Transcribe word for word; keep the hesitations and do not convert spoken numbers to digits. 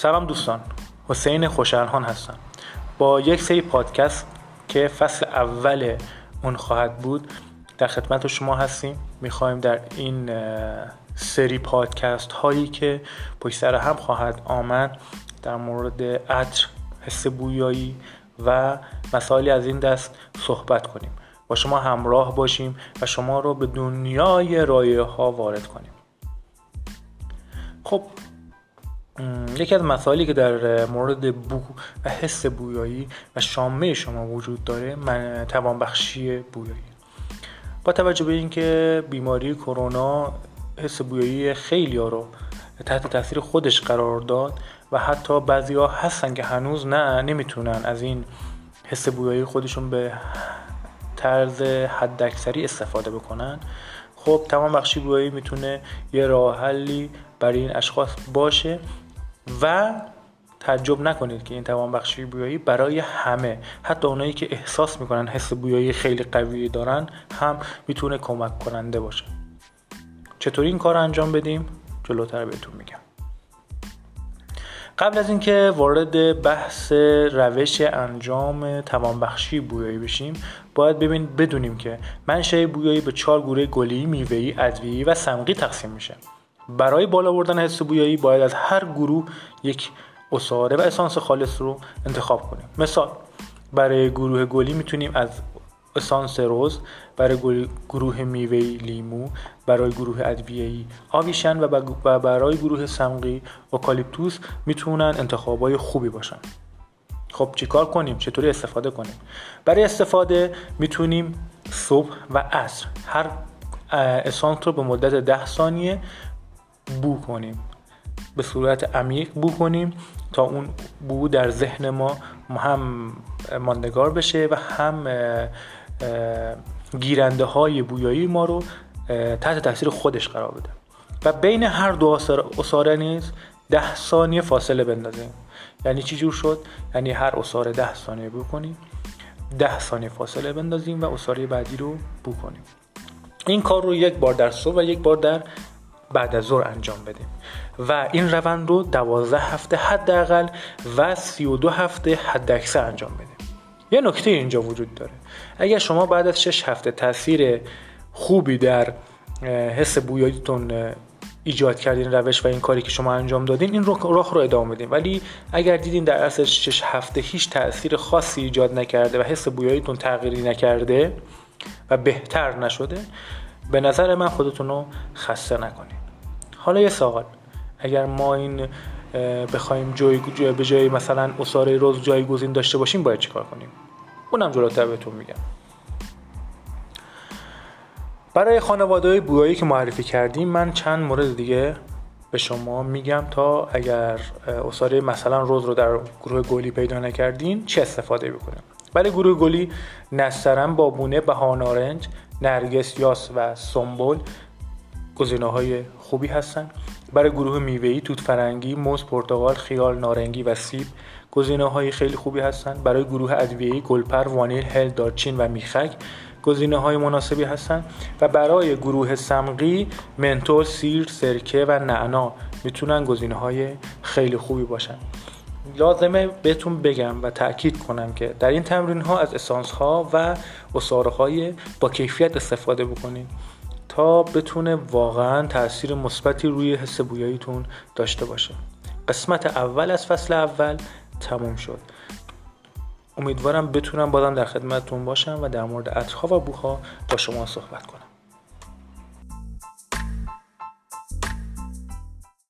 سلام دوستان، حسین خوشرهان هستم با یک سری پادکست که فصل اول اون خواهد بود در خدمت شما هستیم. میخوایم در این سری پادکست هایی که پشت سر هم خواهد آمد در مورد عطر، حس بویایی و مسائلی از این دست صحبت کنیم. با شما همراه باشیم و شما رو به دنیای رایه ها وارد کنیم. خب یکی از مسائلی که در مورد بو و حس بویایی و شامه شما وجود داره من توانبخشی بویایی. با توجه به اینکه بیماری کرونا حس بویایی خیلی‌ها رو تحت تاثیر خودش قرار داد و حتی بعضی‌ها هستن که هنوز نه نمیتونن از این حس بویایی خودشون به طرز حداکثری استفاده بکنن، خب توانبخشی بویایی میتونه یه راه حلی برای این اشخاص باشه و تعجب نکنید که این توانبخشی بویایی برای همه، حتی اونایی که احساس میکنن حس بویایی خیلی قوی دارن هم میتونه کمک کننده باشه. چطوری این کار انجام بدیم؟ جلوتر بهتون میگم. قبل از اینکه وارد بحث روش انجام توانبخشی بویایی بشیم، باید ببین بدونیم که منشأ بویایی به چهار گروه گلی، میوه‌ای، ادویه‌ای و صمغی تقسیم میشه. برای بالا بردن حس بویایی باید از هر گروه یک عصاره و اسانس خالص رو انتخاب کنیم. مثال برای گروه گلی میتونیم از اسانس رز، برای گروه میوه‌ای لیمو، برای گروه ادویه‌ای آویشن و برای گروه صمغی اوکالیپتوس میتونن انتخابای خوبی باشن. خب چیکار کنیم؟ چطوری استفاده کنیم؟ برای استفاده میتونیم صبح و عصر هر اسانس رو به مدت ده ثانیه بو کنیم، به صورت عمیق بو کنیم تا اون بو در ذهن ما هم ماندگار بشه و هم گیرنده های بویایی ما رو تحت تاثیر خودش قرار بده. و بین هر دو عصاره نیز ده ثانیه فاصله بندازیم. یعنی چی جور شد؟ یعنی هر عصاره ده ثانیه بو کنیم، ده ثانیه فاصله بندازیم و عصاره بعدی رو بو کنیم. این کار رو یک بار در صبح و یک بار در بعد از ظهر انجام بدیم و این روند رو دوازده هفته حداقل و سی و دو هفته حداکثر انجام بدیم. یه نکته اینجا وجود داره. اگر شما بعد از شش هفته تاثیر خوبی در حس بویاییتون ایجاد کردین روش و این کاری که شما انجام دادین، این راه رو ادامه بدین. ولی اگر دیدین در اثر شش هفته هیچ تاثیر خاصی ایجاد نکرده و حس بویاییتون تغییری نکرده و بهتر نشده، به نظر من خودتون رو خسته نکنید. حالا یه سوال، اگر ما این بخوایم جای به جای مثلا عصاره رز جایگزین داشته باشیم باید چیکار کنیم؟ اونم جلوتر بهتون میگم. برای خانواده‌های بویایی که معرفی کردیم من چند مورد دیگه به شما میگم تا اگر عصاره مثلا رز رو در گروه گلی پیدا نکردین چه استفاده بکنیم. برای گروه گلی نسترن، بابونه، بهارنارنج، نرگس، یاس و سنبل گزینه‌های خوبی هستن. برای گروه میوه‌ای توت فرنگی، موز، پرتقال، خیار، نارنگی و سیب گزینه‌های خیلی خوبی هستن. برای گروه ادویه‌ای گلپر، وانیل، هل، دارچین و میخک گزینه‌های مناسبی هستن و برای گروه صمغی منتول، سیر، سرکه و نعنا میتونن گزینه‌های خیلی خوبی باشن. لازمه بهتون بگم و تأکید کنم که در این تمرین ها از اسانس ها و عصاره های با کیفیت استفاده بکنید تا بتونه واقعا تأثیر مثبتی روی حس بویاییتون داشته باشه. قسمت اول از فصل اول تموم شد. امیدوارم بتونم بازم در خدمتتون باشم و در مورد عطرها و بوها با شما صحبت کنم.